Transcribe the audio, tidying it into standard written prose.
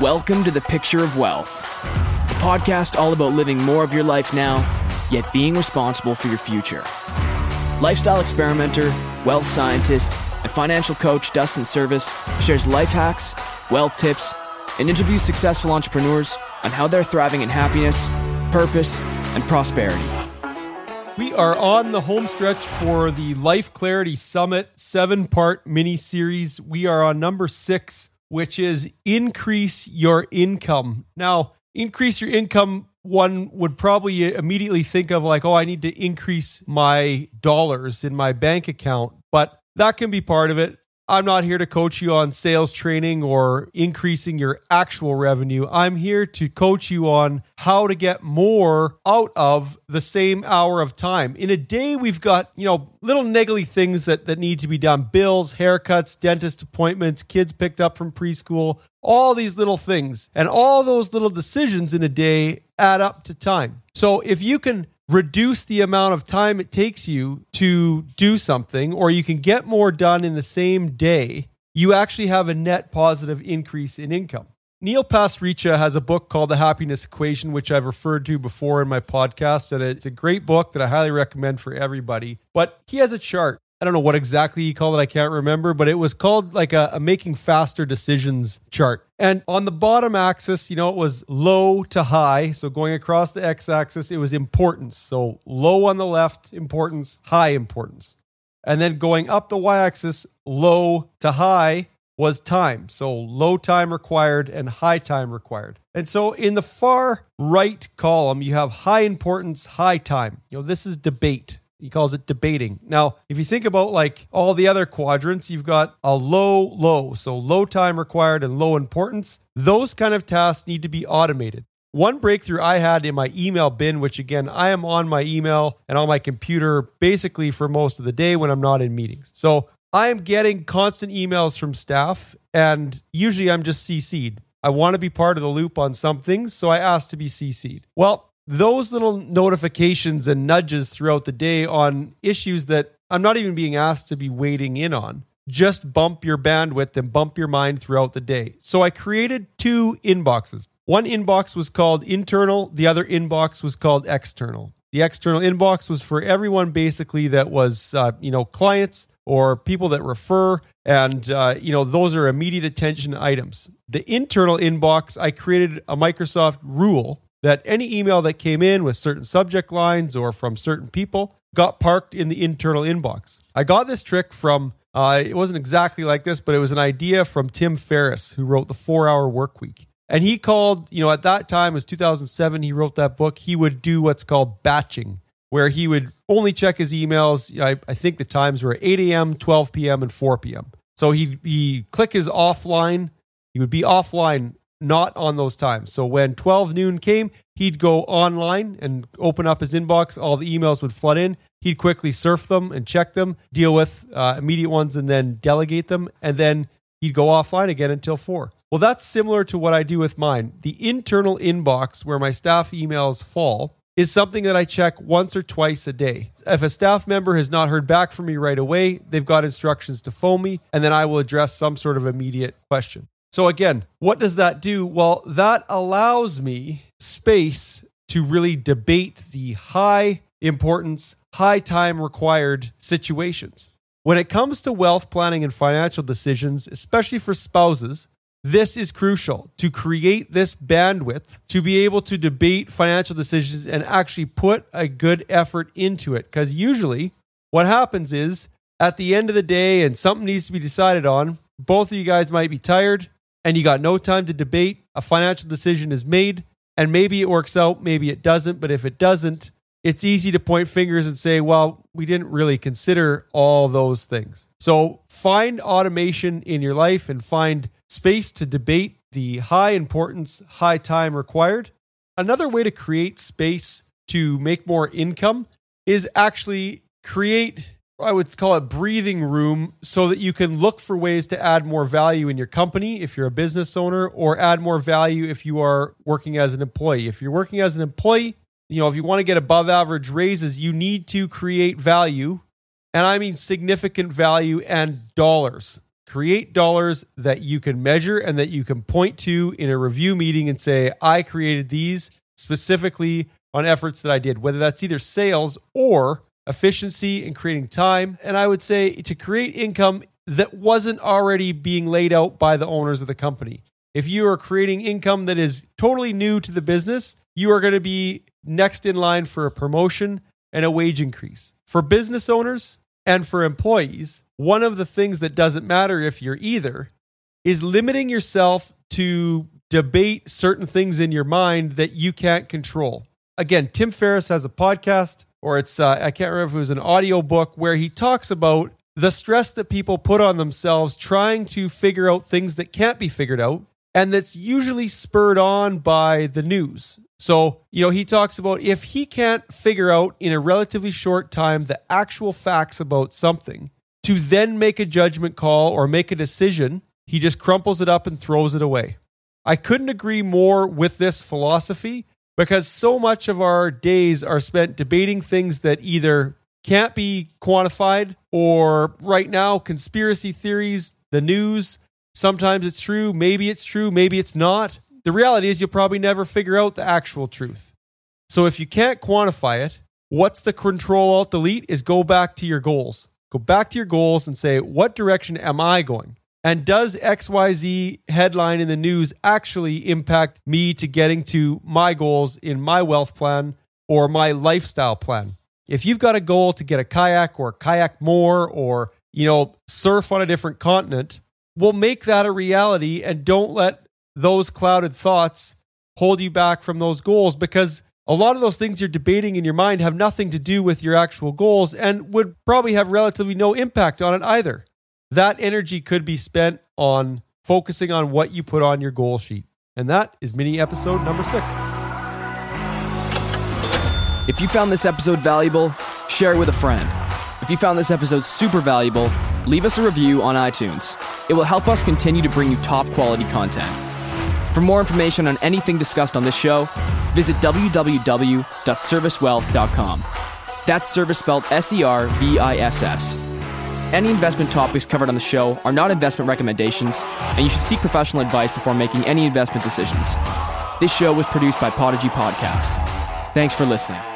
Welcome to The Picture of Wealth, a podcast all about living more of your life now, yet being responsible for your future. Lifestyle experimenter, wealth scientist, and financial coach Dustin Service shares life hacks, wealth tips, and interviews successful entrepreneurs on how they're thriving in happiness, purpose, and prosperity. We are on the home stretch for the Life Clarity Summit 7-part mini-series. We are on number 6, which is increase your income. Now, increase your income, one would probably immediately think of like, oh, I need to increase my dollars in my bank account, but that can be part of it. I'm not here to coach you on sales training or increasing your actual revenue. I'm here to coach you on how to get more out of the same hour of time. In a day, we've got, little niggly things that need to be done. Bills, haircuts, dentist appointments, kids picked up from preschool, all these little things. And all those little decisions in a day add up to time. So if you can reduce the amount of time it takes you to do something, or you can get more done in the same day, you actually have a net positive increase in income. Neil Pasricha has a book called The Happiness Equation, which I've referred to before in my podcast, and it's a great book that I highly recommend for everybody. But he has a chart. I don't know what exactly he called it. I can't remember, but it was called like a making faster decisions chart. And on the bottom axis, it was low to high. So going across the x-axis, it was importance. So low on the left, importance, high importance. And then going up the y-axis, low to high was time. So low time required and high time required. And so in the far right column, you have high importance, high time. This is debate. He calls it debating. Now, if you think about like all the other quadrants, you've got a low, so low time required and low importance. Those kind of tasks need to be automated. One breakthrough I had in my email bin, which again, I am on my email and on my computer basically for most of the day when I'm not in meetings. So I am getting constant emails from staff, and usually I'm just CC'd. I want to be part of the loop on something, so I asked to be CC'd. Well, those little notifications and nudges throughout the day on issues that I'm not even being asked to be weighing in on just bump your bandwidth and bump your mind throughout the day. So I created 2 inboxes. One inbox was called internal. The other inbox was called external. The external inbox was for everyone basically that was, clients or people that refer. And, those are immediate attention items. The internal inbox, I created a Microsoft rule that any email that came in with certain subject lines or from certain people got parked in the internal inbox. I got this trick from, it wasn't exactly like this, but it was an idea from Tim Ferriss, who wrote The 4-Hour Workweek. And he called, at that time, it was 2007, he wrote that book, he would do what's called batching, where he would only check his emails. I think the times were 8 a.m., 12 p.m., and 4 p.m. So he click his offline, he would be offline, not on those times. So when 12 noon came, he'd go online and open up his inbox. All the emails would flood in. He'd quickly surf them and check them, deal with immediate ones, and then delegate them. And then he'd go offline again until 4. Well, that's similar to what I do with mine. The internal inbox where my staff emails fall is something that I check once or twice a day. If a staff member has not heard back from me right away, they've got instructions to phone me, and then I will address some sort of immediate question. So again, what does that do? Well, that allows me space to really debate the high importance, high time required situations. When it comes to wealth planning and financial decisions, especially for spouses, this is crucial to create this bandwidth to be able to debate financial decisions and actually put a good effort into it. Because usually what happens is at the end of the day and something needs to be decided on, both of you guys might be tired, and you got no time to debate. A financial decision is made, and maybe it works out, maybe it doesn't. But if it doesn't, it's easy to point fingers and say, well, we didn't really consider all those things. So find automation in your life and find space to debate the high importance, high time required. Another way to create space to make more income is actually create, I would call it, breathing room so that you can look for ways to add more value in your company if you're a business owner, or add more value if you are working as an employee. If you're working as an employee, if you want to get above average raises, you need to create value. And I mean significant value and dollars. Create dollars that you can measure and that you can point to in a review meeting and say, I created these specifically on efforts that I did, whether that's either sales or efficiency and creating time. And I would say to create income that wasn't already being laid out by the owners of the company. If you are creating income that is totally new to the business, you are going to be next in line for a promotion and a wage increase. For business owners and for employees, one of the things that doesn't matter if you're either is limiting yourself to debate certain things in your mind that you can't control. Again, Tim Ferriss has a podcast, or it's, I can't remember if it was an audio book, where he talks about the stress that people put on themselves trying to figure out things that can't be figured out, and that's usually spurred on by the news. So, he talks about if he can't figure out in a relatively short time the actual facts about something, to then make a judgment call or make a decision, he just crumples it up and throws it away. I couldn't agree more with this philosophy, because so much of our days are spent debating things that either can't be quantified or, right now, conspiracy theories, the news. Sometimes it's true, maybe it's true, maybe it's not. The reality is you'll probably never figure out the actual truth. So if you can't quantify it, what's the Control-Alt-Delete is go back to your goals. Go back to your goals and say, what direction am I going? And does XYZ headline in the news actually impact me to getting to my goals in my wealth plan or my lifestyle plan? If you've got a goal to get a kayak or kayak more or, surf on a different continent, well, make that a reality and don't let those clouded thoughts hold you back from those goals, because a lot of those things you're debating in your mind have nothing to do with your actual goals and would probably have relatively no impact on it either. That energy could be spent on focusing on what you put on your goal sheet. And that is mini episode number 6. If you found this episode valuable, share it with a friend. If you found this episode super valuable, leave us a review on iTunes. It will help us continue to bring you top quality content. For more information on anything discussed on this show, visit www.servissweath.com. That's service spelled SERVISS. Any investment topics covered on the show are not investment recommendations, and you should seek professional advice before making any investment decisions. This show was produced by Podigy Podcasts. Thanks for listening.